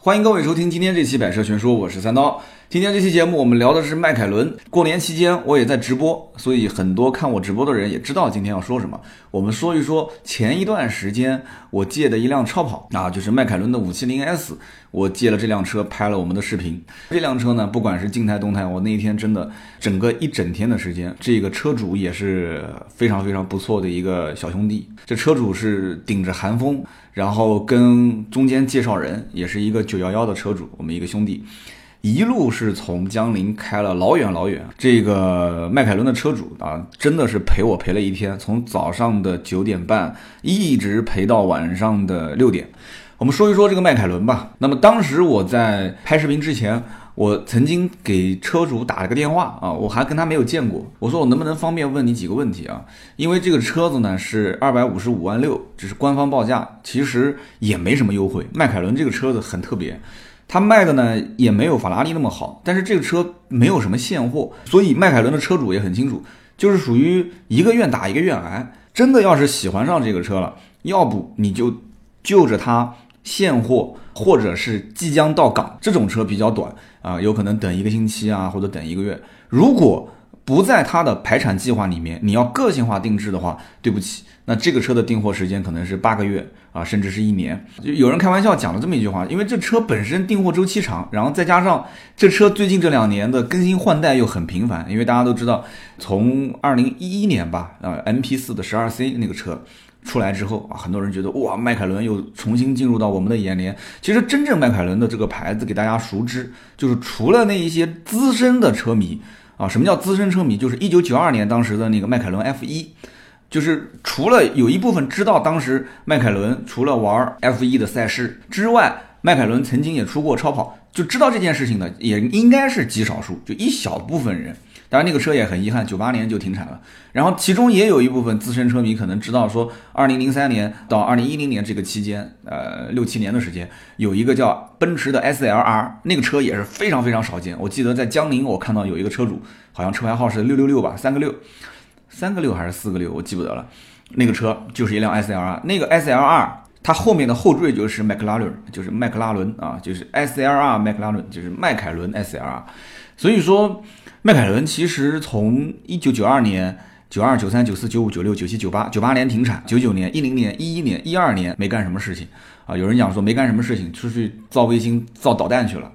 欢迎各位收听今天这期百车全说，我是三刀。今天这期节目我们聊的是迈凯伦。过年期间我也在直播，所以很多看我直播的人也知道今天要说什么。我们说一说前一段时间我借的一辆超跑啊，就是迈凯伦的 570S。 我借了这辆车拍了我们的视频。这辆车呢，不管是静态动态，我那一天真的整个一整天的时间，这个车主也是非常非常不错的一个小兄弟。这车主是顶着寒风，然后跟中间介绍人也是一个911的车主，我们一个兄弟，一路是从江陵开了老远老远。这个迈凯伦的车主啊，真的是陪我陪了一天，从早上的9点半一直陪到晚上的6点。我们说一说这个迈凯伦吧。那么当时我在拍视频之前，我曾经给车主打了个电话啊，我还跟他没有见过。我说我能不能方便问你几个问题啊？因为这个车子呢是255万6，只是官方报价，其实也没什么优惠。迈凯伦这个车子很特别，它卖的呢也没有法拉利那么好，但是这个车没有什么现货，所以迈凯伦的车主也很清楚，就是属于一个愿打一个愿挨。真的要是喜欢上这个车了，要不你就就着它现货，或者是即将到港，这种车比较短啊，有可能等1个星期啊，或者等1个月。如果不在它的排产计划里面，你要个性化定制的话，对不起，那这个车的订货时间可能是8个月啊，甚至是1年。就有人开玩笑讲了这么一句话，因为这车本身订货周期长，然后再加上这车最近这2年的更新换代又很频繁，因为大家都知道，从2011年吧，MP4 的 12C 那个车出来之后啊，很多人觉得哇，迈凯伦又重新进入到我们的眼帘。其实真正迈凯伦的这个牌子给大家熟知，就是除了那一些资深的车迷啊，什么叫资深车迷？就是1992年当时的那个迈凯伦 F1， 就是除了有一部分知道当时迈凯伦除了玩 F1 的赛事之外，迈凯伦曾经也出过超跑，就知道这件事情的也应该是极少数，就一小部分人。当然那个车也很遗憾 ,98 年就停产了。然后其中也有一部分资深车迷可能知道说 ,2003 年到2010年这个期间，6-7年的时间，有一个叫奔驰的 SLR， 那个车也是非常非常少见。我记得在江陵我看到有一个车主，好像车牌号是666吧 ,3个6还是4个6，我记不得了。那个车就是一辆 SLR， 那个 SLR， 它后面的后缀就是McLaren， 就是麦克拉伦啊，就是 SLR McLaren， 就是迈凯伦 SLR。所以说迈凯伦其实从1992年92、93、94、95、96、97、98 98年停产，99年、10年、11年、12年没干什么事情啊。有人讲说没干什么事情，出去造卫星造导弹去了。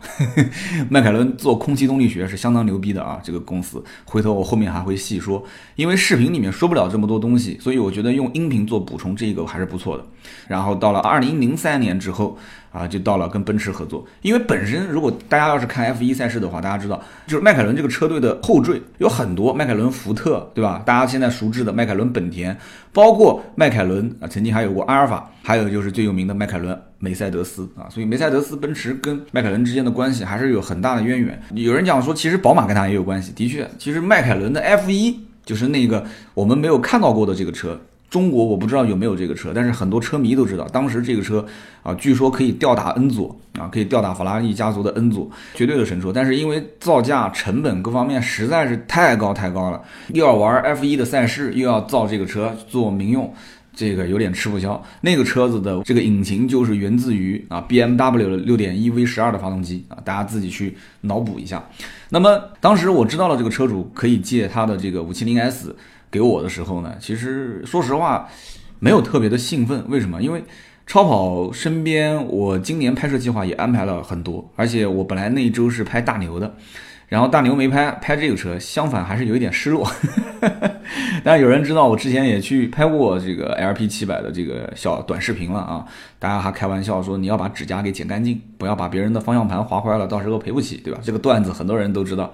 迈凯伦做空气动力学是相当牛逼的啊，这个公司回头我后面还会细说，因为视频里面说不了这么多东西，所以我觉得用音频做补充这个还是不错的。然后到了2003年之后啊，就到了跟奔驰合作。因为本身如果大家要是看 F1 赛事的话，大家知道就是迈凯伦这个车队的后缀有很多，迈凯伦福特对吧，大家现在熟知的迈凯伦本田，包括迈凯伦啊，曾经还有过阿尔法，还有就是最有名的迈凯伦梅赛德斯啊。所以梅赛德斯、奔驰跟迈凯伦之间的关系还是有很大的渊源。有人讲说其实宝马跟它也有关系，的确，其实迈凯伦的 F1 就是那个我们没有看到过的这个车，中国我不知道有没有这个车，但是很多车迷都知道，当时这个车啊，据说可以吊打恩佐啊，可以吊打法拉利家族的恩佐，绝对的神车。但是因为造价、成本各方面实在是太高了，又要玩 F1 的赛事，又要造这个车做民用，这个有点吃不消。那个车子的这个引擎就是源自于啊 BMW 的 6.1 V12 的发动机啊，大家自己去脑补一下。那么当时我知道了这个车主可以借他的这个 570S。给我的时候呢，其实说实话没有特别的兴奋。为什么？因为超跑身边我今年拍摄计划也安排了很多，而且我本来那一周是拍大牛的，然后大牛没拍这个车，相反还是有一点失落。当然有人知道我之前也去拍过这个 LP700 的这个小短视频了啊，大家还开玩笑说你要把指甲给剪干净，不要把别人的方向盘划坏了，到时候赔不起，对吧？这个段子很多人都知道。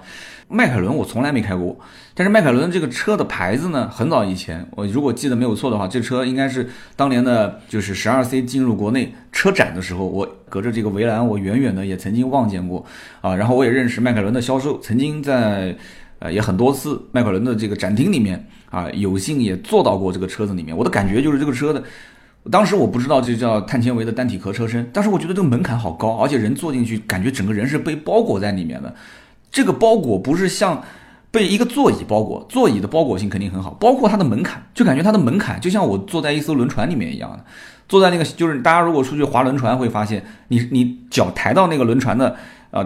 迈凯伦我从来没开过，但是迈凯伦这个车的牌子呢，很早以前我如果记得没有错的话，这车应该是当年的就是 12C 进入国内车展的时候，我隔着这个围栏我远远的也曾经望见过啊。然后我也认识迈凯伦的销售，曾经在也很多次迈凯伦的这个展厅里面啊，有幸也坐到过这个车子里面。我的感觉就是这个车的，当时我不知道这叫碳纤维的单体壳车身，但是我觉得这个门槛好高，而且人坐进去感觉整个人是被包裹在里面的。这个包裹不是像被一个座椅包裹，座椅的包裹性肯定很好，包括它的门槛，就感觉它的门槛就像我坐在一艘轮船里面一样的，坐在那个就是大家如果出去划轮船会发现，你脚抬到那个轮船的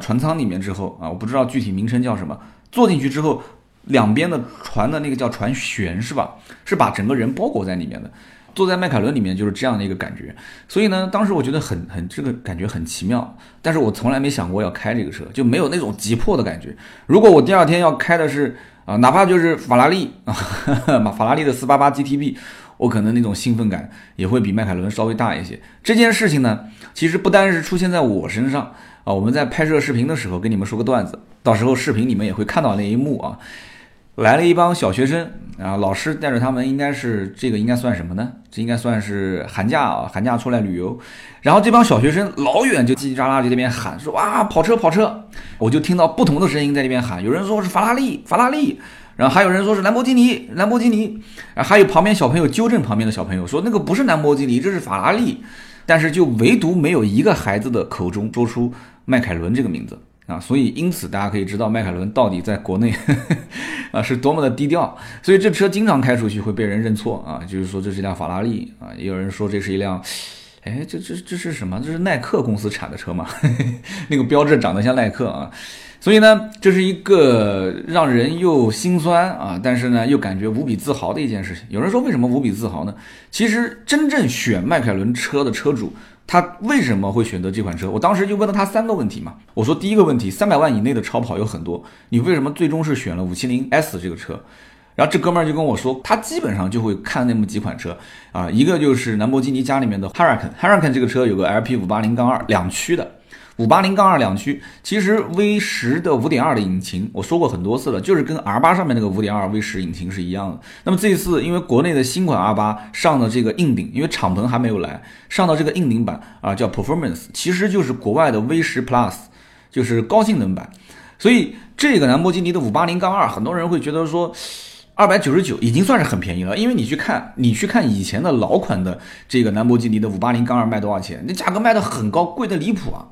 船舱里面之后啊，我不知道具体名称叫什么，坐进去之后，两边的船的那个叫船舷是吧？是把整个人包裹在里面的。坐在迈凯伦里面就是这样的一个感觉，所以呢，当时我觉得很这个感觉很奇妙，但是我从来没想过要开这个车，就没有那种急迫的感觉。如果我第二天要开的是哪怕就是法拉利的 488GTB， 我可能那种兴奋感也会比迈凯伦稍微大一些。这件事情呢，其实不单是出现在我身上我们在拍摄视频的时候跟你们说个段子，到时候视频你们也会看到那一幕啊。来了一帮小学生啊，老师带着他们，应该算什么呢？这应该算是寒假啊，寒假出来旅游。然后这帮小学生老远就叽叽喳喳就那边喊说啊，跑车跑车！我就听到不同的声音在那边喊，有人说是法拉利，然后还有人说是兰博基尼，然后还有旁边小朋友纠正旁边的小朋友说那个不是兰博基尼，这是法拉利。但是就唯独没有一个孩子的口中说出迈凯伦这个名字。啊，所以因此大家可以知道迈凯伦到底在国内是多么的低调，所以这车经常开出去会被人认错啊，就是说这是一辆法拉利啊，也有人说这是一辆，哎，这是什么？这是耐克公司产的车嘛？那个标志长得像耐克啊，所以呢，这是一个让人又心酸啊，但是呢又感觉无比自豪的一件事情。有人说为什么无比自豪呢？其实真正选迈凯伦车的车主，他为什么会选择这款车？我当时就问了他三个问题嘛。我说第一个问题，300万以内的超跑有很多，你为什么最终是选了 570S 这个车？然后这哥们儿就跟我说，他基本上就会看那么几款车啊，一个就是兰博基尼家里面的 Huracan 这个车有个 LP580-2 两驱的。580-2 两驱，其实 V10 的 5.2 的引擎我说过很多次了，就是跟 R8 上面那个 5.2 V10 引擎是一样的。那么这一次因为国内的新款 R8 上的这个硬顶，因为敞篷还没有来，上到这个硬顶版啊，叫 Performance， 其实就是国外的 V10 Plus， 就是高性能版。所以这个兰博基尼的 580-2， 很多人会觉得说299已经算是很便宜了，因为你去看以前的老款的这个兰博基尼的 580-2 卖多少钱，那价格卖得很高，贵得离谱啊。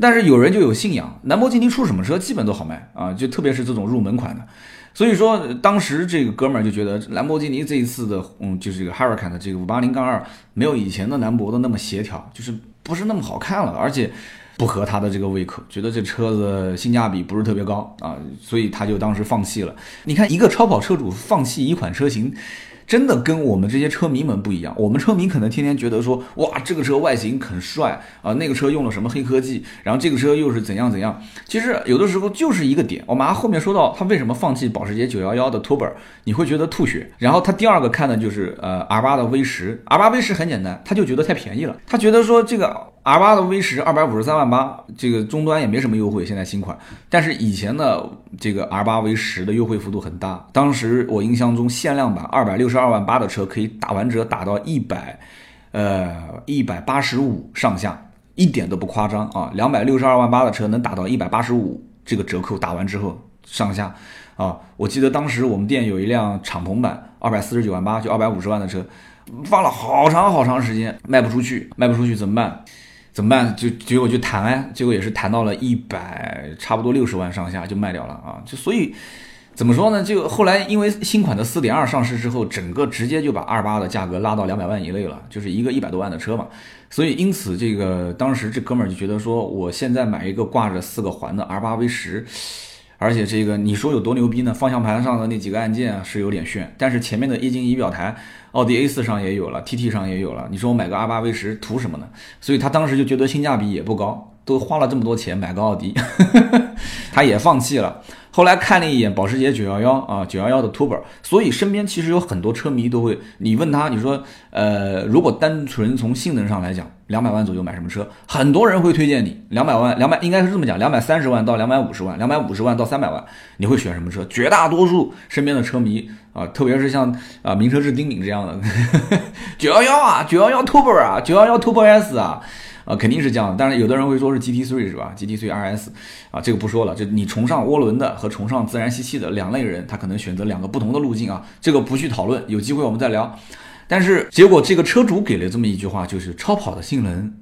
但是有人就有信仰，兰博基尼出什么车基本都好卖啊，就特别是这种入门款的。所以说当时这个哥们儿就觉得兰博基尼这一次的就是这个 Huracan 的这个 580-2 没有以前的兰博的那么协调，就是不是那么好看了，而且不合他的这个胃口，觉得这车子性价比不是特别高啊，所以他就当时放弃了。你看一个超跑车主放弃一款车型，真的跟我们这些车迷们不一样。我们车迷可能天天觉得说，哇，这个车外形很帅啊，那个车用了什么黑科技，然后这个车又是怎样怎样。其实有的时候就是一个点，我马上后面说到他为什么放弃保时捷911的 Turbo， 你会觉得吐血。然后他第二个看的就是R8 的 V10， R8 V10 很简单，他就觉得太便宜了，他觉得说这个R8 的 V10 253万8，这个终端也没什么优惠，现在新款。但是以前的这个 R8 V10 的优惠幅度很大，当时我印象中限量版262万8的车可以打完折打到185上下，一点都不夸张啊！ 262万8的车能打到185，这个折扣打完之后上下啊！我记得当时我们店有一辆敞篷版249万8，就250万的车，放了好长时间卖不出去怎么办？结果就谈哎，结果也是谈到了差不多60万上下就卖掉了啊！就所以怎么说呢？就后来因为新款的 4.2 上市之后，整个直接就把 R8 的价格拉到200万以内了，就是一个100多万的车嘛。所以因此这个当时这哥们儿就觉得说，我现在买一个挂着4个环的 R8 V10， 而且这个你说有多牛逼呢？方向盘上的那几个按键啊是有点炫，但是前面的液晶仪表台奥迪 A4 上也有了 ，TT 上也有了，你说我买个 R8 V10 图什么呢？所以他当时就觉得性价比也不高，都花了这么多钱买个奥迪，他也放弃了。后来看了一眼保时捷911啊，911的 Turbo， 所以身边其实有很多车迷都会，你问他，你说，如果单纯从性能上来讲，200万左右买什么车？很多人会推荐你200万，应该是这么讲，230万到250万，250万到300万，你会选什么车？绝大多数身边的车迷啊，特别是像啊名车志丁敏这样的911啊，911 Turbo 啊，911 Turbo S 啊。肯定是这样的，但是有的人会说是 GT3 是吧 ？GT3RS 啊，这个不说了，就你崇尚涡轮的和崇尚自然吸气的两类人，他可能选择两个不同的路径啊，这个不去讨论，有机会我们再聊。但是结果这个车主给了这么一句话，就是超跑的性能，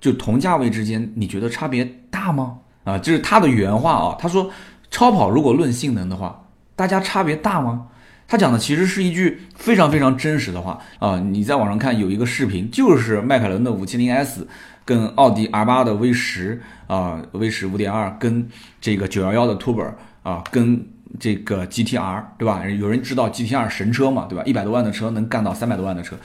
就同价位之间，你觉得差别大吗？啊，这是他的原话啊，他说。超跑如果论性能的话，大家差别大吗？他讲的其实是一句非常非常真实的话啊！你在网上看有一个视频，就是迈凯伦的 570S 跟奥迪 R8 的 V10 啊、V10 5.2 跟这个911的 Turbo 啊，跟这个 GTR 对吧？有人知道 GTR 神车嘛对吧？100多万的车能干到300多万的车，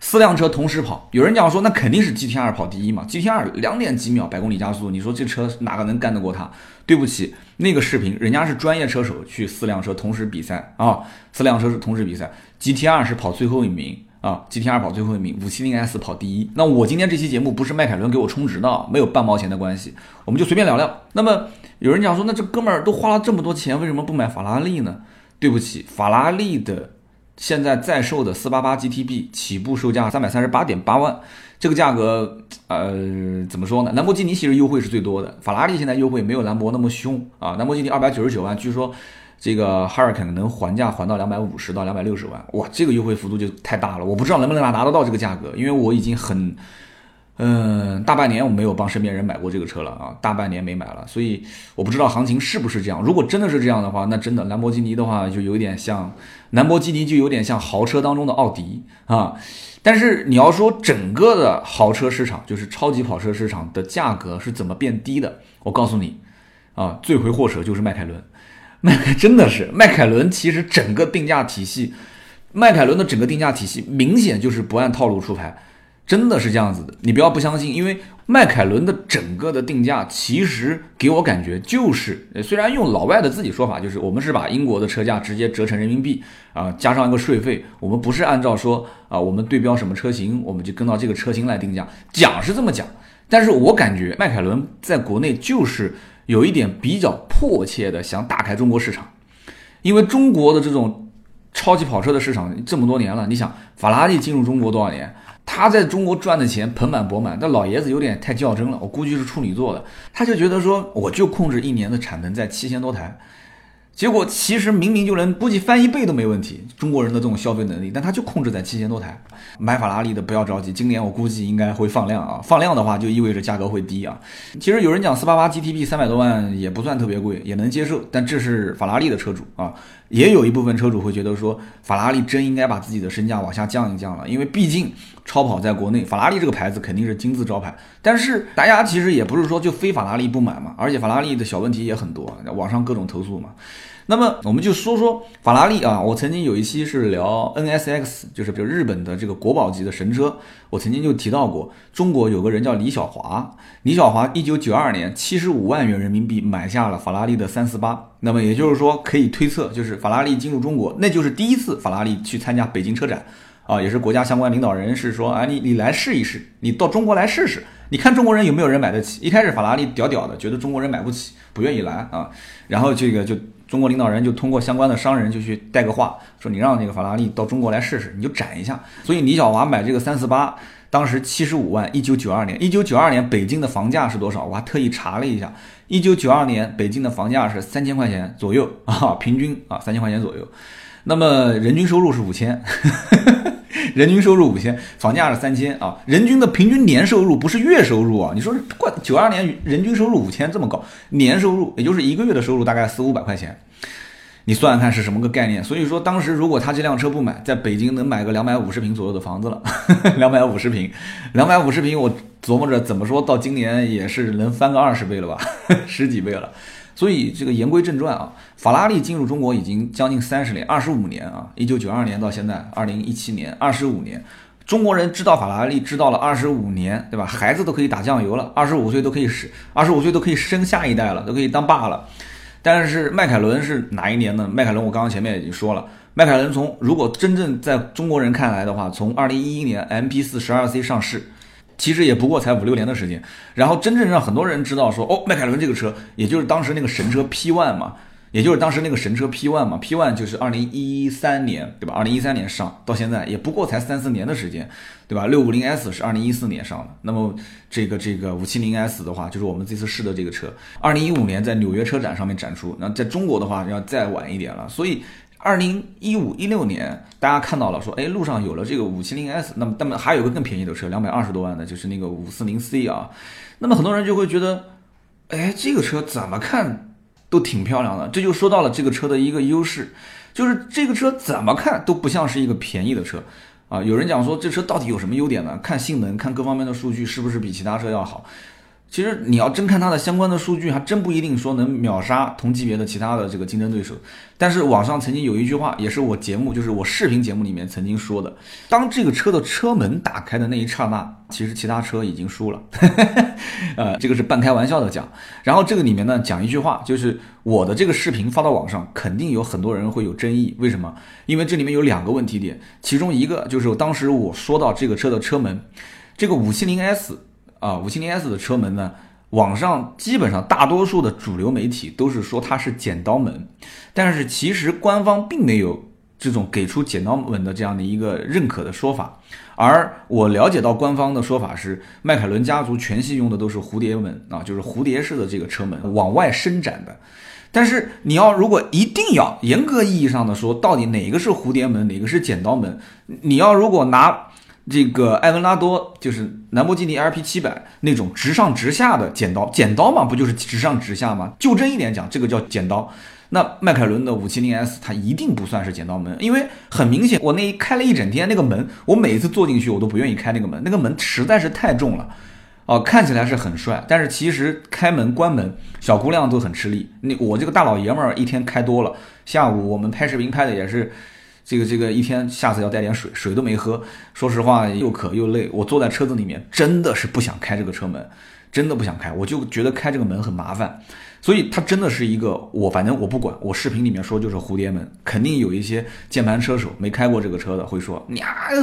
四辆车同时跑，有人讲说那肯定是 GTR 跑第一嘛 ，GTR 2.几秒百公里加速，你说这车哪个能干得过它？对不起，那个视频人家是专业车手去四辆车同时比赛啊，四辆车是同时比赛 ，GTR 是跑最后一名啊 ，GTR 跑最后一名 ，570S 跑第一。那我今天这期节目不是迈凯伦给我充值的，没有半毛钱的关系，我们就随便聊聊。那么有人讲说，那这哥们儿都花了这么多钱，为什么不买法拉利呢？对不起，法拉利的现在在售的 488GTB 起步售价 338.8 万，这个价格怎么说呢，兰博基尼其实优惠是最多的，法拉利现在优惠没有兰博那么凶啊，兰博基尼299万，据说这个 Huracan 能还价还到250到260万，哇，这个优惠幅度就太大了，我不知道能不能拿得到这个价格，因为我已经很大半年我没有帮身边人买过这个车了啊，大半年没买了，所以我不知道行情是不是这样。如果真的是这样的话，那真的兰博基尼的话就有点像，兰博基尼就有点像豪车当中的奥迪啊。但是你要说整个的豪车市场，就是超级跑车市场的价格是怎么变低的，我告诉你啊，罪魁祸首就是迈凯伦，真的是迈凯伦，其实整个定价体系，迈凯伦的整个定价体系明显就是不按套路出牌。真的是这样子的，你不要不相信，因为迈凯伦的整个的定价其实给我感觉就是，虽然用老外的自己说法就是我们是把英国的车价直接折成人民币啊、加上一个税费，我们不是按照说啊、我们对标什么车型，我们就跟到这个车型来定价，讲是这么讲，但是我感觉迈凯伦在国内就是有一点比较迫切的想打开中国市场，因为中国的这种超级跑车的市场这么多年了，你想法拉利进入中国多少年？他在中国赚的钱盆满钵满，但老爷子有点太较真了，我估计是处女座的，他就觉得说我就控制一年的产能在7000多台，结果其实明明就能估计翻一倍都没问题，中国人的这种消费能力，但他就控制在7000多台。买法拉利的不要着急，今年我估计应该会放量啊，放量的话就意味着价格会低啊。其实有人讲 488GTB 300多万也不算特别贵，也能接受，但这是法拉利的车主啊，也有一部分车主会觉得说法拉利真应该把自己的身价往下降一降了，因为毕竟超跑在国内，法拉利这个牌子肯定是金字招牌，但是大家其实也不是说就非法拉利不买嘛，而且法拉利的小问题也很多，网上各种投诉嘛。那么我们就说说法拉利啊，我曾经有一期是聊 NSX， 就是比如日本的这个国宝级的神车，我曾经就提到过，中国有个人叫李小华，李小华1992年75万元人民币买下了法拉利的348，那么也就是说可以推测，就是法拉利进入中国，那就是第一次法拉利去参加北京车展啊，也是国家相关领导人是说啊，你来试一试，你到中国来试试，你看中国人有没有人买得起。一开始法拉利屌屌的，觉得中国人买不起，不愿意来啊，然后这个就中国领导人就通过相关的商人就去带个话，说你让这个法拉利到中国来试试，你就展一下。所以李小华买这个348，当时75万，1992年，1992年北京的房价是多少？我还特意查了一下，1992年北京的房价是3000块钱左右啊，平均啊3000块钱左右。那么人均收入是5000，人均收入5000，房价是3000啊，人均的平均年收入不是月收入啊，你说92年人均收入5000这么高，年收入也就是一个月的收入大概400-500块钱，你算算看是什么个概念。所以说当时如果他这辆车不买，在北京能买个250平左右的房子了，250平我琢磨着怎么说到今年也是能翻个20倍了吧，十几倍了。所以这个言归正传啊，法拉利进入中国已经将近30年，25年啊，1992年到现在2017年25年，中国人知道法拉利知道了25年，对吧？孩子都可以打酱油了，25岁都可以生下一代了，都可以当爸了。但是迈凯伦是哪一年呢？迈凯伦我刚刚前面已经说了，迈凯伦从如果真正在中国人看来的话，从2011年 MP4 12C 上市，其实也不过才5-6年的时间，然后真正让很多人知道说，哦，迈凯伦这个车，也就是当时那个神车 P1 嘛，P1 就是2013年，对吧？2013年上，到现在也不过才3-4年的时间，对吧 ?650S 是2014年上的，那么这个 570S 的话，就是我们这次试的这个车 ,2015 年在纽约车展上面展出，那在中国的话要再晚一点了，所以2015-16年，大家看到了说，哎，路上有了这个 570S， 那么还有个更便宜的车220多万的，就是那个 540C 啊。那么很多人就会觉得，哎，这个车怎么看都挺漂亮的。这就说到了这个车的一个优势，就是这个车怎么看都不像是一个便宜的车啊。有人讲说这车到底有什么优点呢？看性能，看各方面的数据是不是比其他车要好。其实你要真看它的相关的数据，还真不一定说能秒杀同级别的其他的这个竞争对手。但是网上曾经有一句话，也是我节目，就是我视频节目里面曾经说的，当这个车的车门打开的那一刹那，其实其他车已经输了这个是半开玩笑的讲。然后这个里面呢，讲一句话，就是我的这个视频发到网上，肯定有很多人会有争议。为什么？因为这里面有两个问题点，其中一个就是当时我说到这个车的车门，这个 570S570S 的车门呢，网上基本上大多数的主流媒体都是说它是剪刀门，但是其实官方并没有这种给出剪刀门的这样的一个认可的说法。而我了解到官方的说法是，迈凯伦家族全系用的都是蝴蝶门啊，就是蝴蝶式的这个车门往外伸展的。但是你要如果一定要严格意义上的说，到底哪个是蝴蝶门，哪个是剪刀门，你要如果拿这个埃文拉多，就是兰博基尼 LP700 那种直上直下的剪刀，剪刀嘛，不就是直上直下吗？就真一点讲，这个叫剪刀。那迈凯伦的 570S 它一定不算是剪刀门，因为很明显，我那一开了一整天那个门，我每一次坐进去我都不愿意开那个门，那个门实在是太重了哦，看起来是很帅，但是其实开门关门小姑娘都很吃力。我这个大老爷们儿一天开多了，下午我们拍视频拍的也是这个一天，下次要带点水，水都没喝。说实话，又渴又累，我坐在车子里面真的是不想开这个车门，真的不想开，我就觉得开这个门很麻烦。所以它真的是一个，我反正我不管，我视频里面说就是蝴蝶门。肯定有一些键盘车手没开过这个车的会说，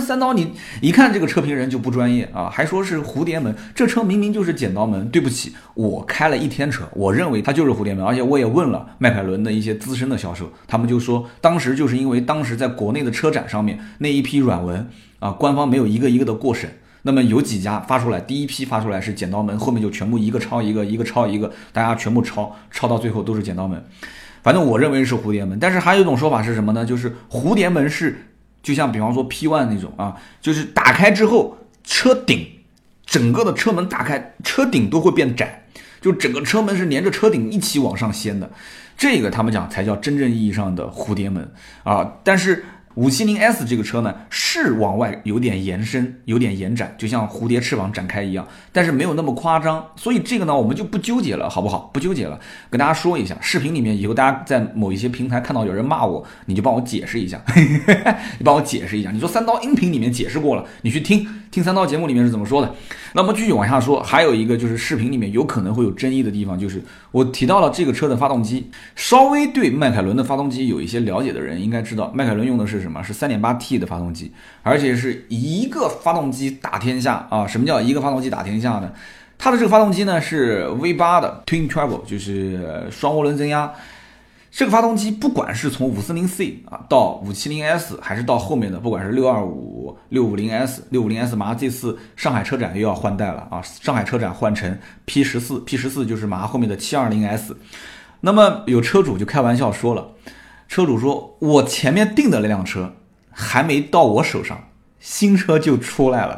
三刀你一看这个车评人就不专业啊，还说是蝴蝶门，这车明明就是剪刀门。对不起，我开了一天车，我认为它就是蝴蝶门，而且我也问了迈凯伦的一些资深的销售，他们就说当时就是因为当时在国内的车展上面那一批软文啊，官方没有一个一个的过审。那么有几家发出来，第一批发出来是剪刀门，后面就全部一个抄一个，一个抄一个，大家全部抄到最后都是剪刀门。反正我认为是蝴蝶门。但是还有一种说法是什么呢？就是蝴蝶门是就像比方说 P1 那种啊，就是打开之后车顶整个的车门打开，车顶都会变窄，就整个车门是连着车顶一起往上掀的，这个他们讲才叫真正意义上的蝴蝶门啊。但是570S 这个车呢，是往外有点延伸，有点延展，就像蝴蝶翅膀展开一样，但是没有那么夸张。所以这个呢，我们就不纠结了，好不好？不纠结了，跟大家说一下。视频里面以后大家在某一些平台看到有人骂我，你就帮我解释一下你帮我解释一下，你说三刀音频里面解释过了，你去听三刀节目里面是怎么说的。那么继续往下说，还有一个就是视频里面有可能会有争议的地方，就是我提到了这个车的发动机。稍微对迈凯伦的发动机有一些了解的人应该知道，迈凯伦用的是什么？是 3.8T 的发动机，而且是一个发动机打天下啊！什么叫一个发动机打天下呢？它的这个发动机呢是 V8 的 Twin Turbo， 就是双涡轮增压。这个发动机不管是从 540C 啊到 570S， 还是到后面的不管是 625、650S、650S 马上这次上海车展又要换代了啊！上海车展换成 P14， P14 就是马上后面的 720S。 那么有车主就开玩笑说了，车主说我前面订的那辆车还没到我手上，新车就出来了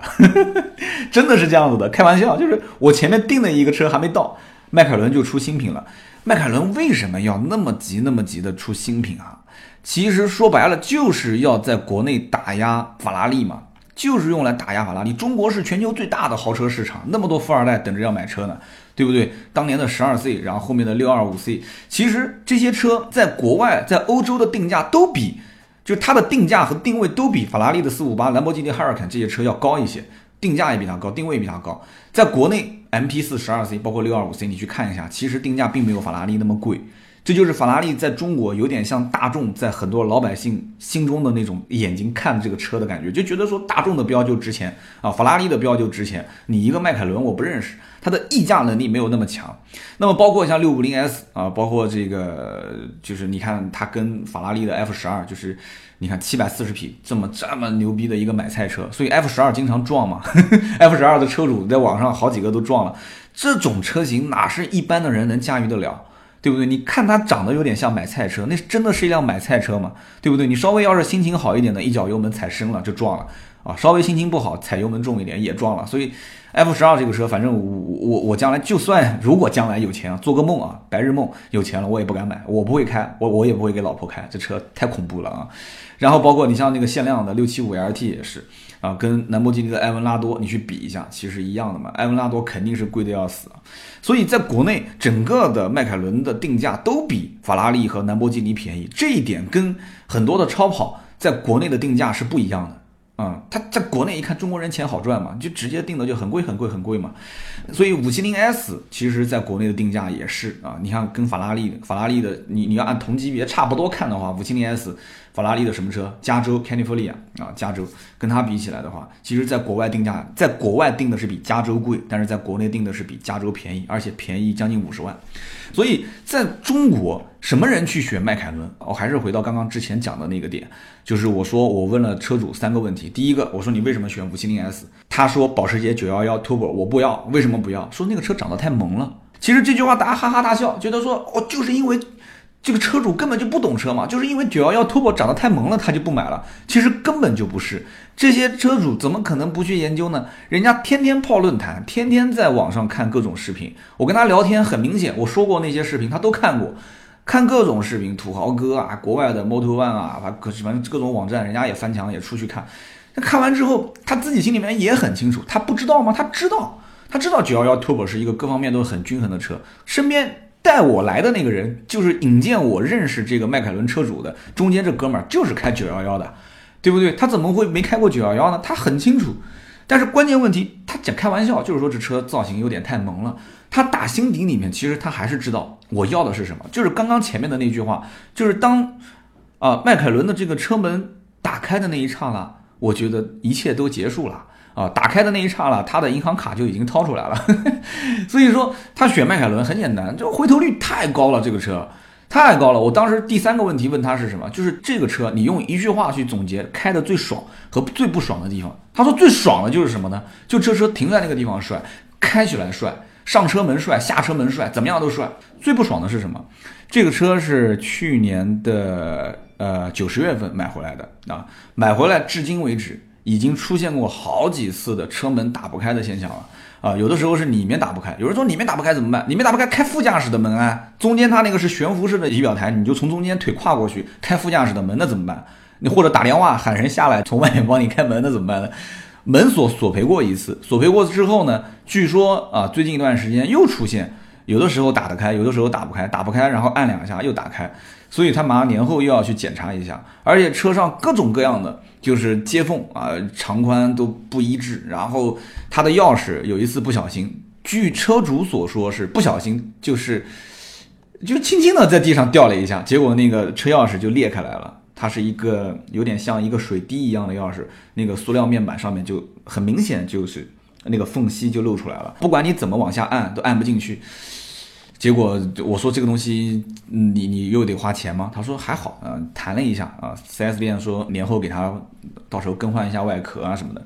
真的是这样子的，开玩笑，就是我前面订的一个车还没到，迈凯伦就出新品了。迈凯伦为什么要那么急的出新品啊？其实说白了就是要在国内打压法拉利嘛，就是用来打压法拉利。中国是全球最大的豪车市场，那么多富二代等着要买车呢，对不对？当年的 12C， 然后后面的 625C， 其实这些车在国外在欧洲的定价都比，就它的定价和定位都比法拉利的458、兰博基尼 Huracan 这些车要高一些，定价也比它高，定位也比它高。在国内 MP4、 12C 包括 625C 你去看一下，其实定价并没有法拉利那么贵。这就是法拉利在中国有点像大众在很多老百姓心中的那种眼睛看这个车的感觉，就觉得说大众的标就值钱啊，法拉利的标就值钱，你一个迈凯伦我不认识，它的溢价能力没有那么强。那么包括像 650S 啊，包括这个就是你看它跟法拉利的 F12， 就是你看740匹这么牛逼的一个买菜车，所以 F12 经常撞嘛F12 的车主在网上好几个都撞了。这种车型哪是一般的人能驾驭得了，对不对？你看它长得有点像买菜车，那真的是一辆买菜车吗？对不对？你稍微要是心情好一点的，一脚油门踩深了就撞了啊，稍微心情不好踩油门重一点也撞了。所以 F12 这个车，反正我将来就算如果将来有钱，做个梦啊，白日梦，有钱了我也不敢买，我不会开，我也不会给老婆开，这车太恐怖了啊。然后包括你像那个限量的 675LT 也是啊，跟兰博基尼的埃文拉多你去比一下，其实一样的嘛，埃文拉多肯定是贵的要死啊。所以在国内整个的迈凯伦的定价都比法拉利和兰博基尼便宜，这一点跟很多的超跑在国内的定价是不一样的。他在国内一看中国人钱好赚嘛，就直接定的就很贵很贵很贵嘛。所以 570S 其实在国内的定价也是啊，你看跟法拉利的你要按同级别差不多看的话 ,570S 法拉利的什么车，加州 California 啊，加州跟它比起来的话，其实在国外定价，在国外定的是比加州贵，但是在国内定的是比加州便宜，而且便宜将近50万。所以在中国什么人去选迈凯伦？我还是回到刚刚之前讲的那个点，就是我说我问了车主三个问题。第一个，我说你为什么选 570S？ 他说保时捷911 Turbo 我不要，为什么不要？说那个车长得太萌了。其实这句话大家哈哈大笑，觉得说哦，就是因为这个车主根本就不懂车嘛，就是因为911 Turbo 长得太萌了他就不买了。其实根本就不是，这些车主怎么可能不去研究呢？人家天天泡论坛，天天在网上看各种视频，我跟他聊天很明显，我说过那些视频他都看过。看各种视频，土豪哥啊，国外的 Moto1 啊，反正各种网站，人家也翻墙也出去看。看完之后他自己心里面也很清楚，他不知道吗？他知道911 Turbo 是一个各方面都很均衡的车。身边带我来的那个人，就是引荐我认识这个迈凯伦车主的，中间这哥们儿就是开911的，对不对？他怎么会没开过911呢？他很清楚。但是关键问题，他讲开玩笑，就是说这车造型有点太萌了。他打心底里面其实他还是知道我要的是什么，就是刚刚前面的那句话，就是当迈凯伦的这个车门打开的那一刹那，我觉得一切都结束了啊，打开的那一刹那他的银行卡就已经掏出来了所以说他选迈凯伦很简单，就回头率太高了，这个车太高了。我当时第三个问题问他是什么，就是这个车你用一句话去总结开的最爽和最不爽的地方。他说最爽的就是什么呢？就这车停在那个地方帅，开起来帅，上车门帅，下车门帅，怎么样都帅。最不爽的是什么？这个车是去年的90月份买回来的啊，买回来至今为止已经出现过好几次的车门打不开的现象了啊，有的时候是里面打不开，有人说里面打不开怎么办？里面打不开开副驾驶的门啊，中间它那个是悬浮式的仪表台，你就从中间腿跨过去开副驾驶的门，那怎么办？你或者打电话喊人下来从外面帮你开门，那怎么办呢？门索赔过一次，索赔过之后呢，据说啊，最近一段时间又出现，有的时候打得开，有的时候打不开，打不开然后按两下又打开，所以他马上年后又要去检查一下。而且车上各种各样的就是接缝啊，长宽都不一致，然后他的钥匙有一次不小心，据车主所说是不小心就轻轻的在地上掉了一下，结果那个车钥匙就裂开来了。它是一个有点像一个水滴一样的钥匙，那个塑料面板上面就很明显就是那个缝隙就露出来了，不管你怎么往下按都按不进去。结果我说这个东西你又得花钱吗？他说还好，谈了一下啊， 4S 店说年后给他到时候更换一下外壳啊什么的。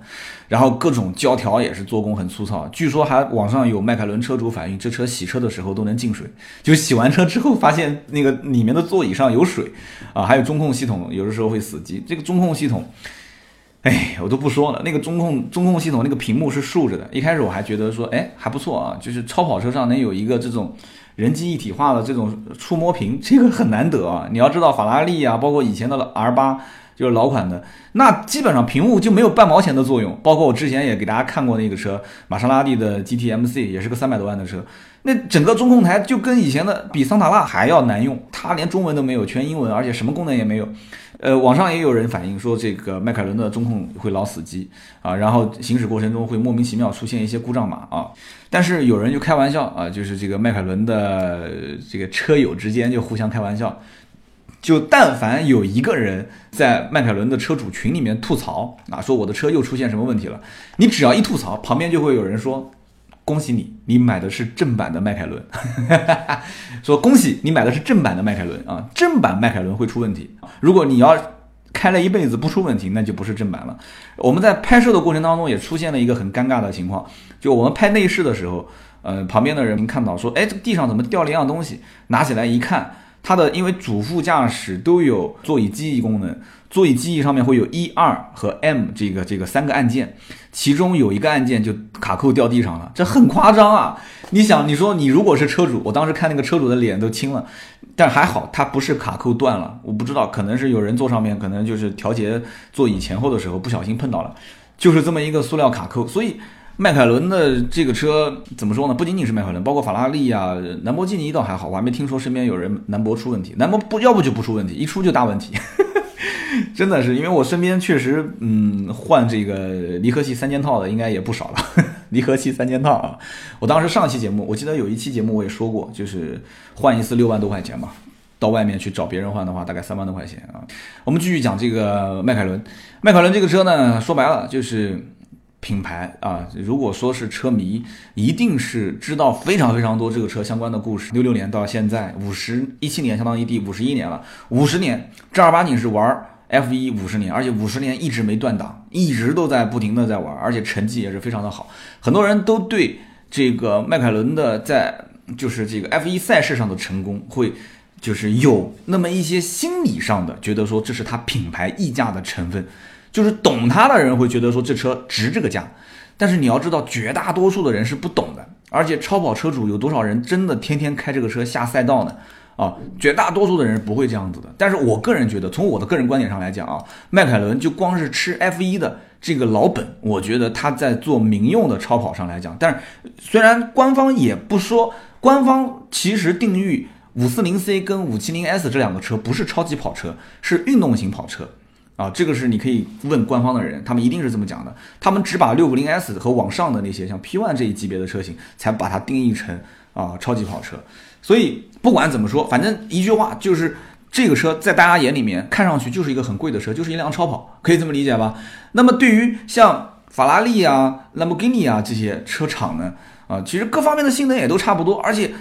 然后各种胶条也是做工很粗糙，据说还网上有迈凯伦车主反映，这车洗车的时候都能进水，就洗完车之后发现那个里面的座椅上有水啊。还有中控系统有的时候会死机，这个中控系统哎，我都不说了，那个中控系统那个屏幕是竖着的，一开始我还觉得说，哎，还不错啊，就是超跑车上能有一个这种人机一体化的这种触摸屏，这个很难得啊。你要知道法拉利啊，包括以前的 R8 就是老款的，那基本上屏幕就没有半毛钱的作用。包括我之前也给大家看过那个车，玛莎拉蒂的 GTMC 也是个300多万的车，那整个中控台就跟以前的比桑塔纳还要难用，它连中文都没有，全英文，而且什么功能也没有。网上也有人反映说，这个迈凯伦的中控会老死机啊，然后行驶过程中会莫名其妙出现一些故障码啊。但是有人就开玩笑啊，就是这个迈凯伦的这个车友之间就互相开玩笑，就但凡有一个人在迈凯伦的车主群里面吐槽啊，说我的车又出现什么问题了，你只要一吐槽，旁边就会有人说，恭喜你，你买的是正版的迈凯伦说恭喜你买的是正版的迈凯伦啊，正版迈凯伦会出问题，如果你要开了一辈子不出问题，那就不是正版了。我们在拍摄的过程当中也出现了一个很尴尬的情况，就我们拍内饰的时候，旁边的人看到说，哎，这个地上怎么掉了一样东西，拿起来一看，它的因为主副驾驶都有座椅记忆功能，座椅记忆上面会有 E2 和 M 这个三个按键，其中有一个按键就卡扣掉地上了，这很夸张啊！你想，你说你如果是车主，我当时看那个车主的脸都青了，但还好它不是卡扣断了，我不知道可能是有人坐上面，可能就是调节座椅前后的时候不小心碰到了，就是这么一个塑料卡扣。所以迈凯伦的这个车怎么说呢？不仅仅是迈凯伦，包括法拉利啊、兰博基尼倒还好，我还没听说身边有人兰博出问题，兰博不要不就不出问题，一出就大问题。真的是，因为我身边确实，换这个离合器三件套的应该也不少了。离合器三件套啊，我当时上期节目，我记得有一期节目我也说过，就是换一次6万多块钱嘛，到外面去找别人换的话，大概3万多块钱啊。我们继续讲这个迈凯伦，迈凯伦这个车呢，说白了就是品牌啊。如果说是车迷，一定是知道非常非常多这个车相关的故事。66年到现在17年，相当于第51年了，50年正儿八经是玩F1 50年，而且50年一直没断档，一直都在不停的在玩，而且成绩也是非常的好。很多人都对这个迈凯伦的在就是这个 F1 赛事上的成功，会就是有那么一些心理上的觉得说这是它品牌溢价的成分，就是懂它的人会觉得说这车值这个价。但是你要知道，绝大多数的人是不懂的，而且超跑车主有多少人真的天天开这个车下赛道呢？啊，绝大多数的人不会这样子的。但是我个人觉得，从我的个人观点上来讲啊，迈凯伦就光是吃 F1 的这个老本，我觉得他在做民用的超跑上来讲，但是虽然官方也不说，官方其实定义 540C 跟 570S 这两个车不是超级跑车，是运动型跑车啊，这个是你可以问官方的人，他们一定是这么讲的。他们只把 650S 和往上的那些像 P1 这一级别的车型才把它定义成啊超级跑车。所以不管怎么说，反正一句话就是，这个车在大家眼里面看上去就是一个很贵的车，就是一辆超跑，可以这么理解吧？那么对于像法拉利啊、兰博基尼啊这些车厂呢，啊，其实各方面的性能也都差不多，而且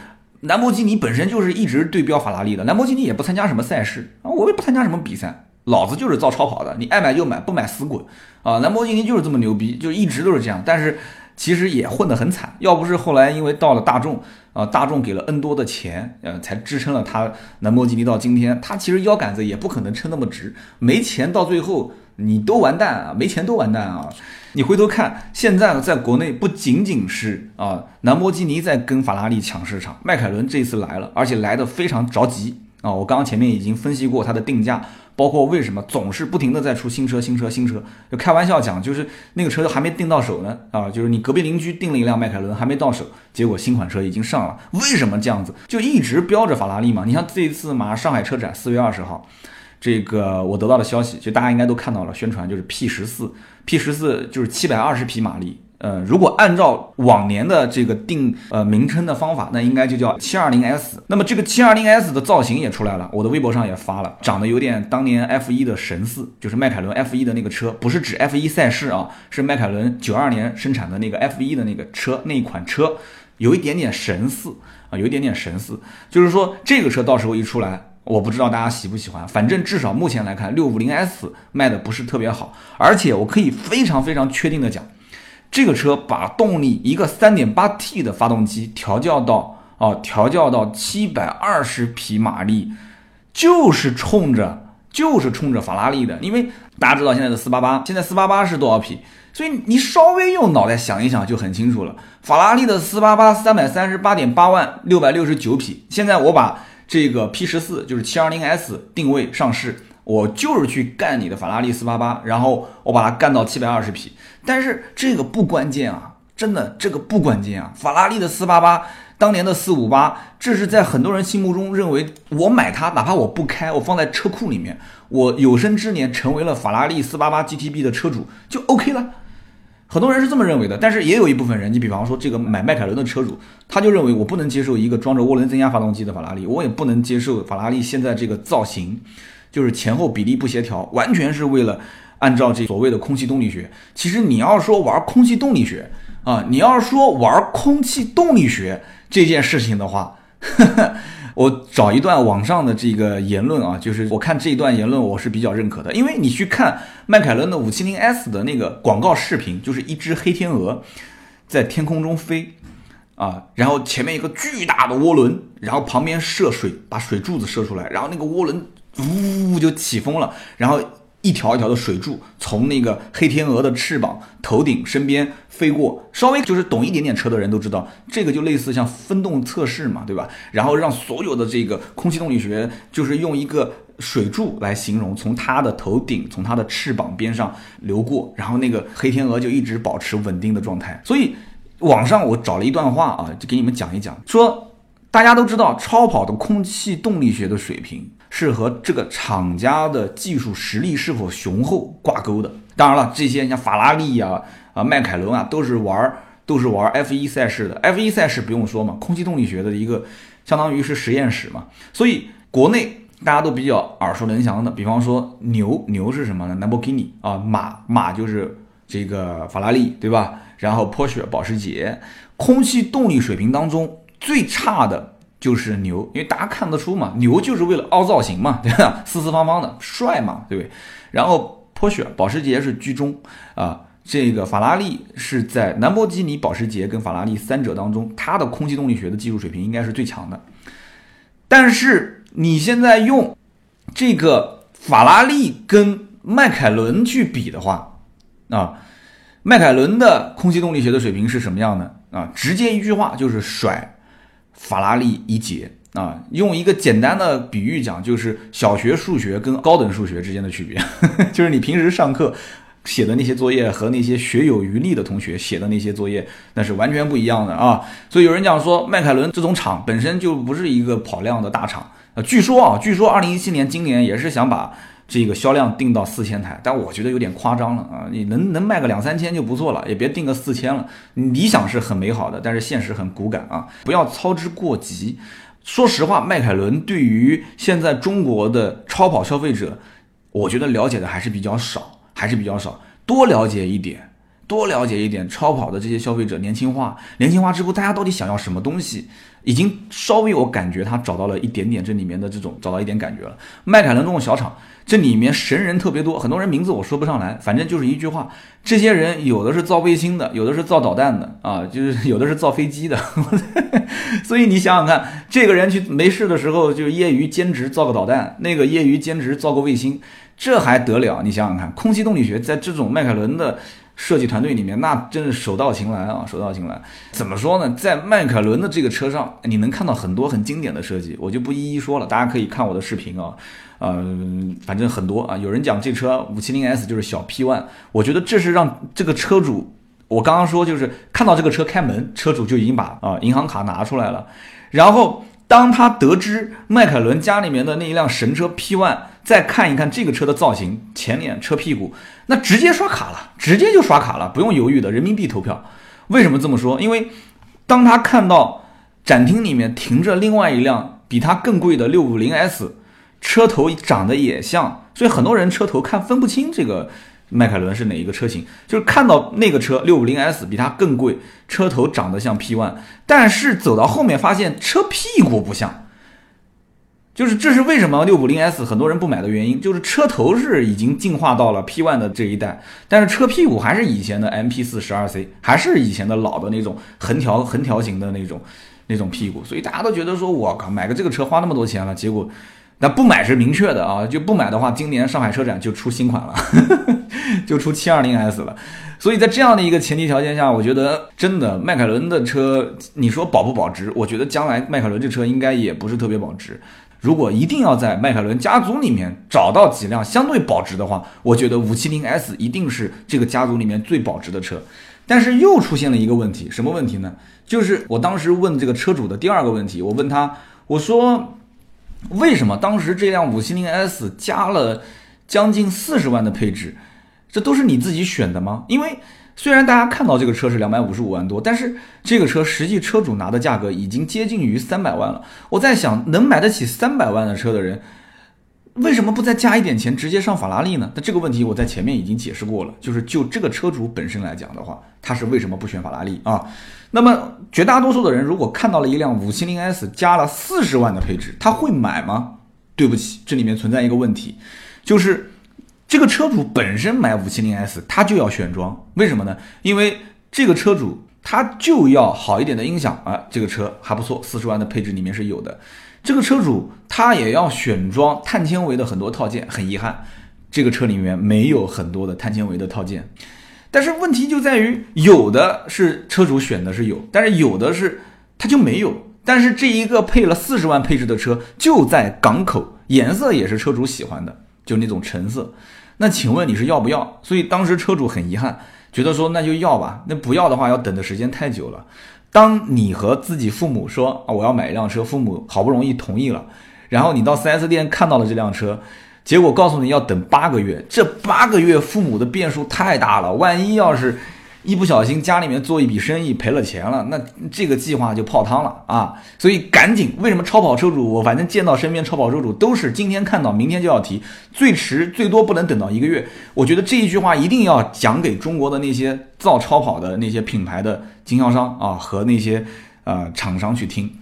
兰博基尼本身就是一直对标法拉利的，兰博基尼也不参加什么赛事啊，我也不参加什么比赛，老子就是造超跑的，你爱买就买，不买死滚啊！兰博基尼就是这么牛逼，就一直都是这样，但是其实也混得很惨，要不是后来因为到了大众啊，大众给了 N 多的钱，才支撑了他兰博基尼到今天。他其实腰杆子也不可能撑那么直，没钱到最后你都完蛋啊，没钱都完蛋啊。你回头看，现在在国内不仅仅是啊，兰博基尼在跟法拉利抢市场，迈凯伦这次来了，而且来得非常着急啊。我刚刚前面已经分析过它的定价，包括为什么总是不停的在出新车，就开玩笑讲，就是那个车还没订到手呢，啊，就是你隔壁邻居订了一辆迈凯伦还没到手，结果新款车已经上了，为什么这样子？就一直标着法拉利嘛。你像这一次马上海车展4月20号，这个我得到的消息，就大家应该都看到了，宣传就是 P14 就是720匹马力。如果按照往年的这个定名称的方法，那应该就叫 720S。 那么这个 720S 的造型也出来了，我的微博上也发了，长得有点当年 F1 的神似，就是迈凯伦 F1 的那个车，不是指 F1 赛事啊，是迈凯伦92年生产的那个 F1 的那个车，那一款车有一点点神似啊，有一点点神似，就是说这个车到时候一出来，我不知道大家喜不喜欢，反正至少目前来看 650S 卖的不是特别好，而且我可以非常非常确定的讲，这个车把动力一个 3.8T 的发动机调教到720匹马力，就是冲着法拉利的。因为大家知道现在的488，现在488是多少匹？所以你稍微用脑袋想一想就很清楚了。法拉利的488 338.8 万669匹，现在我把这个 P14 就是 720S 定位上市，我就是去干你的法拉利488，然后我把它干到720匹。但是这个不关键啊，真的这个不关键啊。法拉利的488，当年的458，这是在很多人心目中认为，我买它，哪怕我不开，我放在车库里面，我有生之年成为了法拉利 488GTB 的车主就 OK 了。很多人是这么认为的，但是也有一部分人，你比方说这个买迈凯伦的车主，他就认为我不能接受一个装着涡轮增压发动机的法拉利，我也不能接受法拉利现在这个造型，就是前后比例不协调，完全是为了按照这所谓的空气动力学。其实你要说玩空气动力学啊，你要说玩空气动力学这件事情的话，我找一段网上的这个言论啊，就是我看这一段言论我是比较认可的。因为你去看迈凯伦的 570S 的那个广告视频，就是一只黑天鹅在天空中飞啊，然后前面一个巨大的涡轮，然后旁边射水，把水柱子射出来，然后那个涡轮呜就起风了，然后一条一条的水柱从那个黑天鹅的翅膀、头顶、身边飞过，稍微就是懂一点点车的人都知道，这个就类似像分动测试嘛，对吧？然后让所有的这个空气动力学就是用一个水柱来形容，从它的头顶、从它的翅膀边上流过，然后那个黑天鹅就一直保持稳定的状态。所以网上我找了一段话啊，就给你们讲一讲，说大家都知道超跑的空气动力学的水平是和这个厂家的技术实力是否雄厚挂钩的。当然了，这些像法拉利啊、迈凯伦啊，都是玩 F1 赛事的。F1 赛事不用说嘛，空气动力学的一个相当于是实验室嘛。所以国内大家都比较耳熟能详的，比方说牛是什么呢？兰博基尼啊，马就是这个法拉利，对吧？然后 Porsche 保时捷。空气动力水平当中最差的就是牛，因为大家看得出嘛，牛就是为了凹造型嘛，对吧？四四方方的帅嘛，对不对？然后保时捷是居中啊，这个法拉利是在兰博基尼、保时捷跟法拉利三者当中，它的空气动力学的技术水平应该是最强的。但是你现在用这个法拉利跟迈凯伦去比的话啊，迈凯伦的空气动力学的水平是什么样的啊？直接一句话就是甩法拉利一截啊，用一个简单的比喻讲，就是小学数学跟高等数学之间的区别，就是你平时上课写的那些作业和那些学有余力的同学写的那些作业，那是完全不一样的啊。所以有人讲说，迈凯伦这种厂本身就不是一个跑量的大厂啊。据说2017年今年也是想把这个销量定到4000台，但我觉得有点夸张了啊！你能卖个2-3000就不错了，也别定个4000了。理想是很美好的，但是现实很骨感啊！不要操之过急。说实话，迈凯伦对于现在中国的超跑消费者，我觉得了解的还是比较少，多了解一点超跑的这些消费者年轻化之后，大家到底想要什么东西，已经稍微我感觉他找到一点感觉了。迈凯伦这种小厂，这里面神人特别多，很多人名字我说不上来，反正就是一句话，这些人有的是造卫星的，有的是造导弹的啊，就是有的是造飞机的所以你想想看，这个人去没事的时候就业余兼职造个导弹，那个业余兼职造个卫星，这还得了？你想想看，空气动力学在这种迈凯伦的设计团队里面，那真是手到擒来。怎么说呢，在迈凯伦的这个车上，你能看到很多很经典的设计，我就不一一说了，大家可以看我的视频啊。反正很多啊。有人讲这车 570S 就是小 P1， 我觉得这是让这个车主，我刚刚说就是看到这个车开门，车主就已经把银行卡拿出来了。然后当他得知迈凯伦家里面的那一辆神车 P1， 再看一看这个车的造型，前脸、车屁股，那直接就刷卡了，不用犹豫的，人民币投票。为什么这么说？因为当他看到展厅里面停着另外一辆比他更贵的 650S， 车头长得也像，所以很多人车头看分不清这个迈凯伦是哪一个车型，就是看到那个车 650S 比它更贵，车头长得像 P1， 但是走到后面发现车屁股不像，就是这是为什么 650S 很多人不买的原因，就是车头是已经进化到了 P1 的这一代，但是车屁股还是以前的 MP4 12C， 还是以前的老的那种横条型的那种屁股，所以大家都觉得说我靠，买个这个车花那么多钱了，结果那不买是明确的啊，就不买的话，今年上海车展就出新款了就出 720S 了。所以在这样的一个前提条件下，我觉得真的迈凯伦的车，你说保不保值？我觉得将来迈凯伦这车应该也不是特别保值。如果一定要在迈凯伦家族里面找到几辆相对保值的话，我觉得 570S 一定是这个家族里面最保值的车。但是又出现了一个问题，什么问题呢？就是我当时问这个车主的第二个问题，我问他，我说为什么当时这辆 570S 加了将近40万的配置，这都是你自己选的吗？因为虽然大家看到这个车是255万多，但是这个车实际车主拿的价格已经接近于300万了。我在想，能买得起300万的车的人，为什么不再加一点钱直接上法拉利呢？那这个问题我在前面已经解释过了，就是就这个车主本身来讲的话，他是为什么不选法拉利啊？那么绝大多数的人如果看到了一辆 570S 加了40万的配置，他会买吗？对不起，这里面存在一个问题，就是这个车主本身买 570S 他就要选装，为什么呢？因为这个车主它就要好一点的音响啊，这个车还不错，40万的配置里面是有的。这个车主他也要选装碳纤维的很多套件，很遗憾，这个车里面没有很多的碳纤维的套件。但是问题就在于，有的是车主选的是有，但是有的是他就没有。但是这一个配了40万配置的车就在港口，颜色也是车主喜欢的，就那种橙色。那请问你是要不要？所以当时车主很遗憾，觉得说那就要吧，那不要的话要等的时间太久了。当你和自己父母说啊，我要买一辆车，父母好不容易同意了，然后你到 4S 店看到了这辆车，结果告诉你要等8个月，这8个月父母的变数太大了，万一要是一不小心家里面做一笔生意赔了钱了，那这个计划就泡汤了啊！所以赶紧，为什么超跑车主，我反正见到身边超跑车主都是今天看到明天就要提，最迟最多不能等到1个月。我觉得这一句话一定要讲给中国的那些造超跑的那些品牌的经销商啊和那些厂商去听，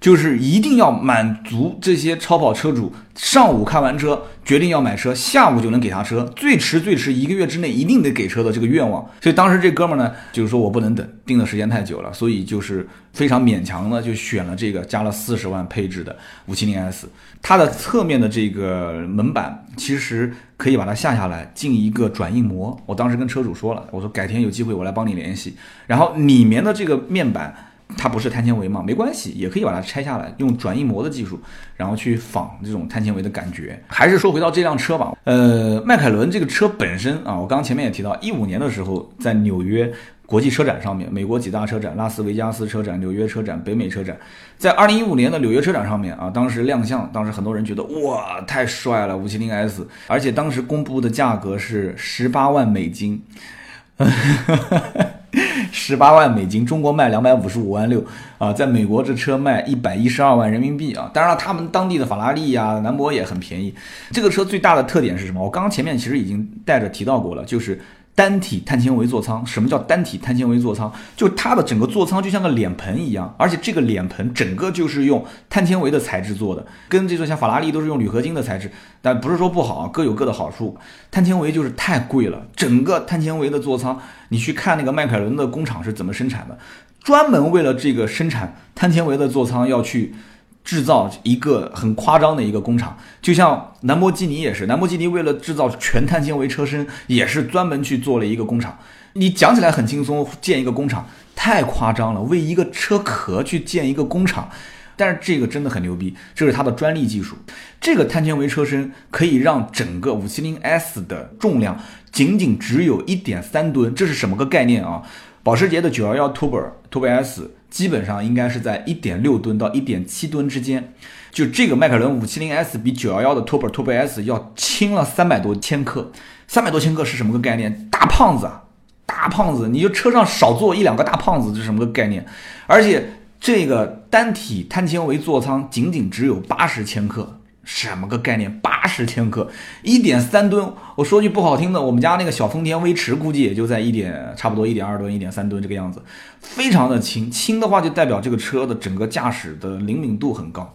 就是一定要满足这些超跑车主上午看完车决定要买车，下午就能给他车，最迟1个月之内一定得给车的这个愿望。所以当时这哥们呢就是说我不能等，定的时间太久了，所以就是非常勉强的就选了这个加了40万配置的 570S。 它的侧面的这个门板其实可以把它下下来进一个转印膜，我当时跟车主说了，我说改天有机会我来帮你联系。然后里面的这个面板它不是碳纤维嘛，没关系，也可以把它拆下来，用转印膜的技术，然后去仿这种碳纤维的感觉。还是说回到这辆车吧，迈凯伦这个车本身啊，我刚前面也提到，2015年的时候在纽约国际车展上面，美国几大车展，拉斯维加斯车展、纽约车展、北美车展，在2015年的纽约车展上面啊，当时亮相，当时很多人觉得哇太帅了 570S， 而且当时公布的价格是$180,000。$180,000，中国卖255.6万啊，在美国这车卖112万人民币啊。当然了，他们当地的法拉利啊、兰博也很便宜。这个车最大的特点是什么？我刚刚前面其实已经带着提到过了，就是单体碳纤维座舱。什么叫单体碳纤维座舱？就它的整个座舱就像个脸盆一样，而且这个脸盆整个就是用碳纤维的材质做的，跟这种像法拉利都是用铝合金的材质，但不是说不好，各有各的好处。碳纤维就是太贵了，整个碳纤维的座舱，你去看那个迈凯伦的工厂是怎么生产的，专门为了这个生产碳纤维的座舱要去制造一个很夸张的一个工厂。就像兰博基尼也是，兰博基尼为了制造全碳纤维车身也是专门去做了一个工厂。你讲起来很轻松，建一个工厂太夸张了，为一个车壳去建一个工厂，但是这个真的很牛逼，这是它的专利技术。这个碳纤维车身可以让整个 570S 的重量仅仅只有 1.3 吨，这是什么个概念啊？保时捷的911 Turbo S 基本上应该是在 1.6 吨到 1.7 吨之间，就这个迈凯伦 570S 比911的 Turbo S 要轻了300多千克。300多千克是什么个概念？大胖子，你就车上少坐1-2个大胖子，这是什么个概念？而且这个单体碳纤维座舱仅仅只有80千克，什么个概念？80千克 1.3 吨，我说句不好听的，我们家那个小丰田威驰估计也就在差不多 1.2 吨 1.3 吨这个样子，非常的轻。轻的话就代表这个车的整个驾驶的灵敏度很高。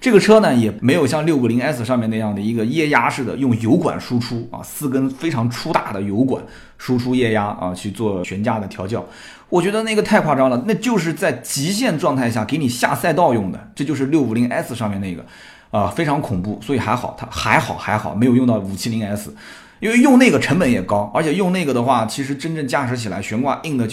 这个车呢也没有像 650S 上面那样的一个液压式的用油管输出啊，4根非常粗大的油管输出液压啊去做悬架的调教，我觉得那个太夸张了，那就是在极限状态下给你下赛道用的，这就是 650S 上面那个非常恐怖。所以还好，它还好没有用到 570S， 因为用那个成本也高，而且用那个的话，其实真正驾驶起来悬挂硬的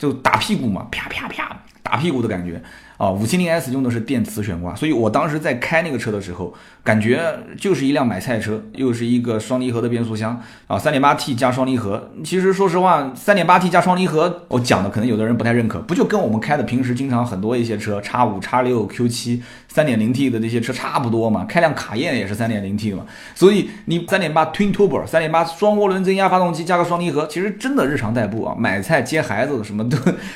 就打屁股嘛，啪啪啪打屁股的感觉啊。570S 用的是电磁悬挂，所以我当时在开那个车的时候，感觉就是一辆买菜车，又是一个双离合的变速箱啊，3.8T 加双离合。其实说实话，3.8T 加双离合，我讲的可能有的人不太认可，不就跟我们开的平时经常很多一些车 X5、X6、Q7 3.0T 的这些车差不多嘛？开辆卡宴也是 3.0T 嘛，所以你 3.8 Twin Turbo、 3.8 双涡轮增压发动机加个双离合，其实真的日常代步啊，买菜、接孩子什么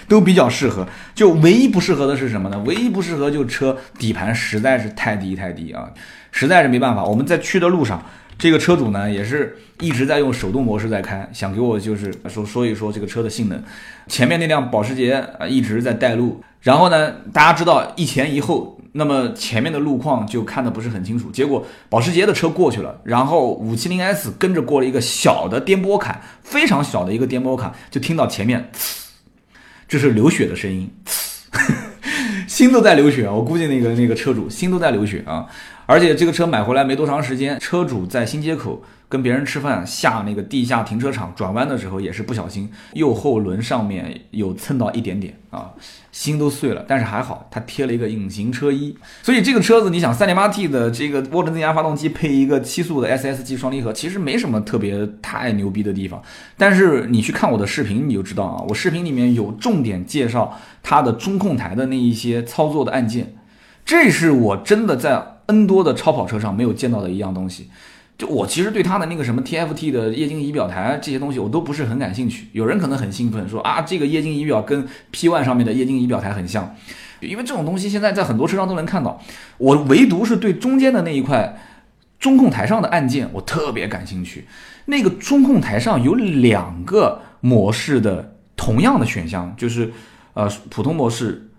都比较适合。就唯一不适合的是什么呢？唯一不适合就车底盘实在是太低啊，实在是没办法。我们在去的路上，这个车主呢也是一直在用手动模式在开，想给我就是说一说这个车的性能。前面那辆保时捷一直在带路，然后呢大家知道一前一后，那么前面的路况就看得不是很清楚，结果保时捷的车过去了，然后 570S 跟着过了一个小的颠簸坎，非常小的一个颠簸坎，就听到前面这是流血的声音，心都在流血啊！我估计那个车主心都在流血啊！而且这个车买回来没多长时间，车主在新街口跟别人吃饭，下那个地下停车场转弯的时候也是不小心，右后轮上面有蹭到一点点啊，心都碎了。但是还好，他贴了一个隐形车衣。所以这个车子，你想 3.8T 的这个涡轮增压发动机配一个7速的 SSG 双离合，其实没什么特别太牛逼的地方。但是你去看我的视频，你就知道啊，我视频里面有重点介绍它的中控台的那一些操作的按键，这是我真的在 N 多的超跑车上没有见到的一样东西。就我其实对它的那个什么 TFT 的液晶仪表台这些东西我都不是很感兴趣。有人可能很兴奋说啊，这个液晶仪表跟 P1 上面的液晶仪表台很像，因为这种东西现在在很多车上都能看到。我唯独是对中间的那一块中控台上的按键我特别感兴趣。那个中控台上有两个模式的同样的选项，就是普通模式、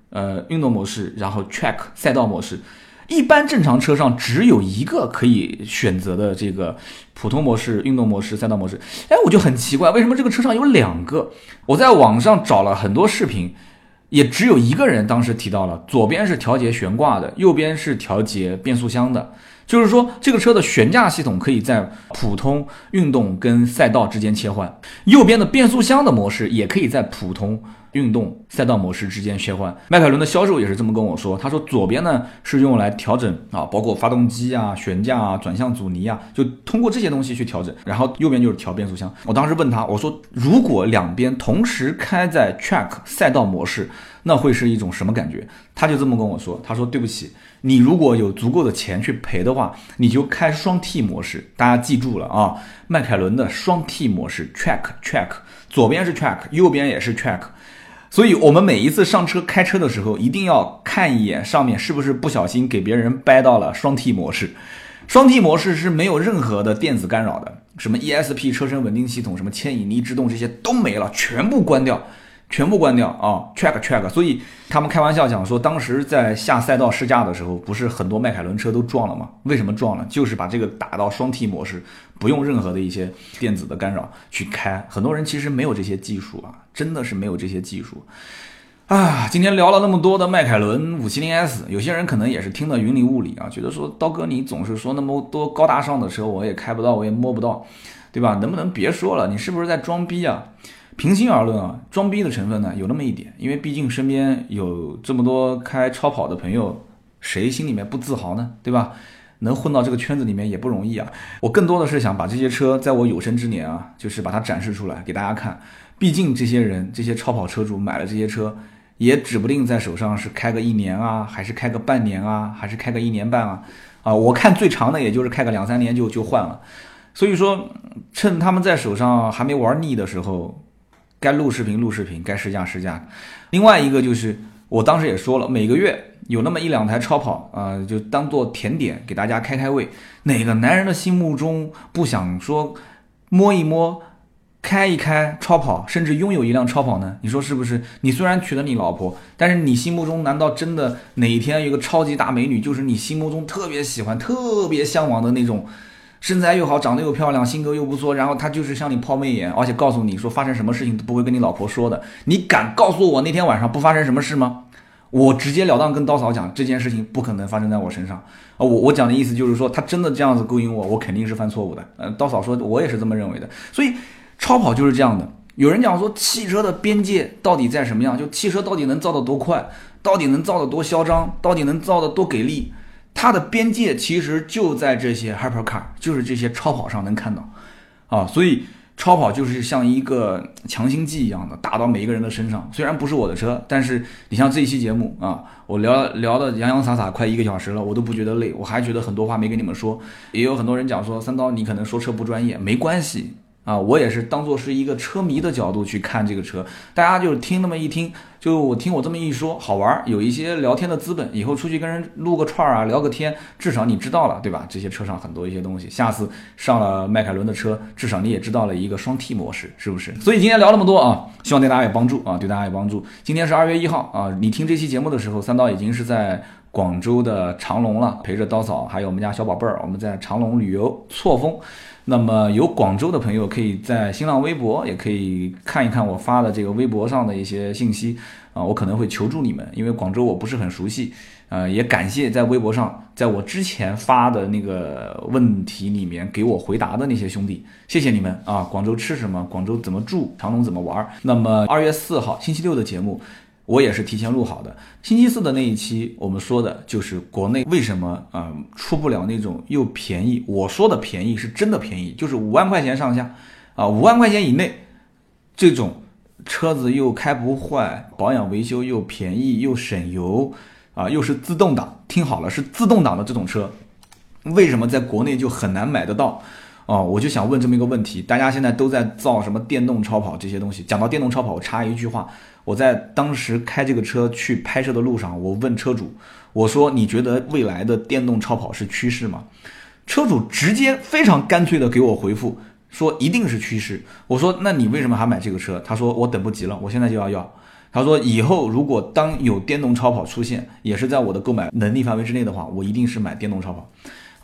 运动模式，然后 track 赛道模式。一般正常车上只有一个可以选择的，这个普通模式、运动模式、赛道模式。哎，我就很奇怪，为什么这个车上有两个？我在网上找了很多视频，也只有一个人当时提到了，左边是调节悬挂的，右边是调节变速箱的。就是说，这个车的悬架系统可以在普通、运动跟赛道之间切换，右边的变速箱的模式也可以在普通、运动、赛道模式之间切换。迈凯伦的销售也是这么跟我说，他说左边呢是用来调整啊，包括发动机啊、悬架啊、转向阻尼啊，就通过这些东西去调整，然后右边就是调变速箱。我当时问他，我说如果两边同时开在 track 赛道模式，那会是一种什么感觉？他就这么跟我说，他说对不起，你如果有足够的钱去赔的话，你就开双 T 模式。大家记住了啊，迈凯伦的双 T 模式 track， 左边是 track， 右边也是 track。所以我们每一次上车开车的时候，一定要看一眼上面是不是不小心给别人掰到了双 T 模式。双 T 模式是没有任何的电子干扰的，什么 ESP 车身稳定系统、什么牵引力制动这些都没了，全部关掉啊 ，track。所以他们开玩笑讲说，当时在下赛道试驾的时候，不是很多迈凯伦车都撞了吗？为什么撞了？就是把这个打到双 T 模式，不用任何的一些电子的干扰去开。很多人其实没有这些技术啊，真的是没有这些技术啊。今天聊了那么多的迈凯伦 570S， 有些人可能也是听得云里雾里啊，觉得说刀哥你总是说那么多高大上的车，我也开不到，我也摸不到，对吧？能不能别说了？你是不是在装逼啊？平心而论啊，装逼的成分呢有那么一点，因为毕竟身边有这么多开超跑的朋友，谁心里面不自豪呢？对吧？能混到这个圈子里面也不容易啊。我更多的是想把这些车在我有生之年啊，就是把它展示出来给大家看。毕竟这些人，这些超跑车主买了这些车，也指不定在手上是开个一年啊，还是开个半年啊，还是开个一年半啊。啊，我看最长的也就是开个两三年就换了。所以说，趁他们在手上还没玩腻的时候，该录视频，该试驾。另外一个就是我当时也说了，每个月有那么一两台超跑就当做甜点给大家开胃。哪个男人的心目中不想说摸一摸、开一开超跑，甚至拥有一辆超跑呢？你说是不是？你虽然娶了你老婆，但是你心目中难道真的哪一天有个超级大美女，就是你心目中特别喜欢、特别向往的那种？身材又好，长得又漂亮，性格又不错，然后他就是向你抛媚眼，而且告诉你说发生什么事情都不会跟你老婆说的。你敢告诉我那天晚上不发生什么事吗？我直截了当跟刀嫂讲，这件事情不可能发生在我身上啊！我讲的意思就是说，他真的这样子勾引我，我肯定是犯错误的。刀嫂说我也是这么认为的。所以超跑就是这样的。有人讲说，汽车的边界到底在什么样？就汽车到底能造得多快，到底能造得多嚣张，到底能造得多给力？它的边界其实就在这些 hypercar， 就是这些超跑上能看到啊，所以超跑就是像一个强心剂一样的打到每一个人的身上。虽然不是我的车，但是你像这一期节目啊，我聊的洋洋洒洒快1个小时了，我都不觉得累，我还觉得很多话没跟你们说。也有很多人讲说，三刀你可能说车不专业，没关系啊，我也是当做是一个车迷的角度去看这个车，大家就是听那么一听，就我听我这么一说好玩，有一些聊天的资本，以后出去跟人录个串啊，聊个天，至少你知道了，对吧？这些车上很多一些东西，下次上了迈凯伦的车，至少你也知道了一个双 T 模式，是不是？所以今天聊那么多啊，希望对大家有帮助啊，对大家有帮助。今天是2月1号啊，你听这期节目的时候，三刀已经是在广州的长隆了，陪着刀嫂还有我们家小宝贝儿，我们在长隆旅游错峰。那么有广州的朋友可以在新浪微博也可以看一看我发的这个微博上的一些信息啊，我可能会求助你们，因为广州我不是很熟悉，也感谢在微博上在我之前发的那个问题里面给我回答的那些兄弟，谢谢你们啊！广州吃什么？广州怎么住？长隆怎么玩？那么2月4号星期六的节目我也是提前录好的，星期四的那一期我们说的就是国内为什么出不了那种又便宜，我说的便宜是真的便宜，就是5万块钱上下啊，5万块钱以内这种车子又开不坏，保养维修又便宜又省油啊，又是自动挡，听好了，是自动挡的这种车为什么在国内就很难买得到啊，我就想问这么一个问题。大家现在都在造什么电动超跑这些东西，讲到电动超跑我插一句话，我在当时开这个车去拍摄的路上，我问车主，我说你觉得未来的电动超跑是趋势吗？车主直接非常干脆的给我回复说一定是趋势。我说那你为什么还买这个车？他说我等不及了，我现在就要。他说以后如果当有电动超跑出现，也是在我的购买能力范围之内的话，我一定是买电动超跑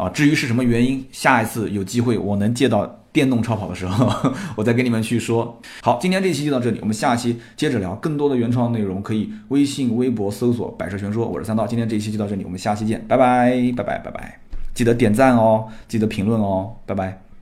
啊。至于是什么原因，下一次有机会我能借到电动超跑的时候我再跟你们去说。好，今天这期就到这里，我们下期接着聊更多的原创内容，可以微信微博搜索百车全说，我是三刀，今天这一期就到这里，我们下期见，拜拜拜拜拜拜，记得点赞哦，记得评论哦，拜拜。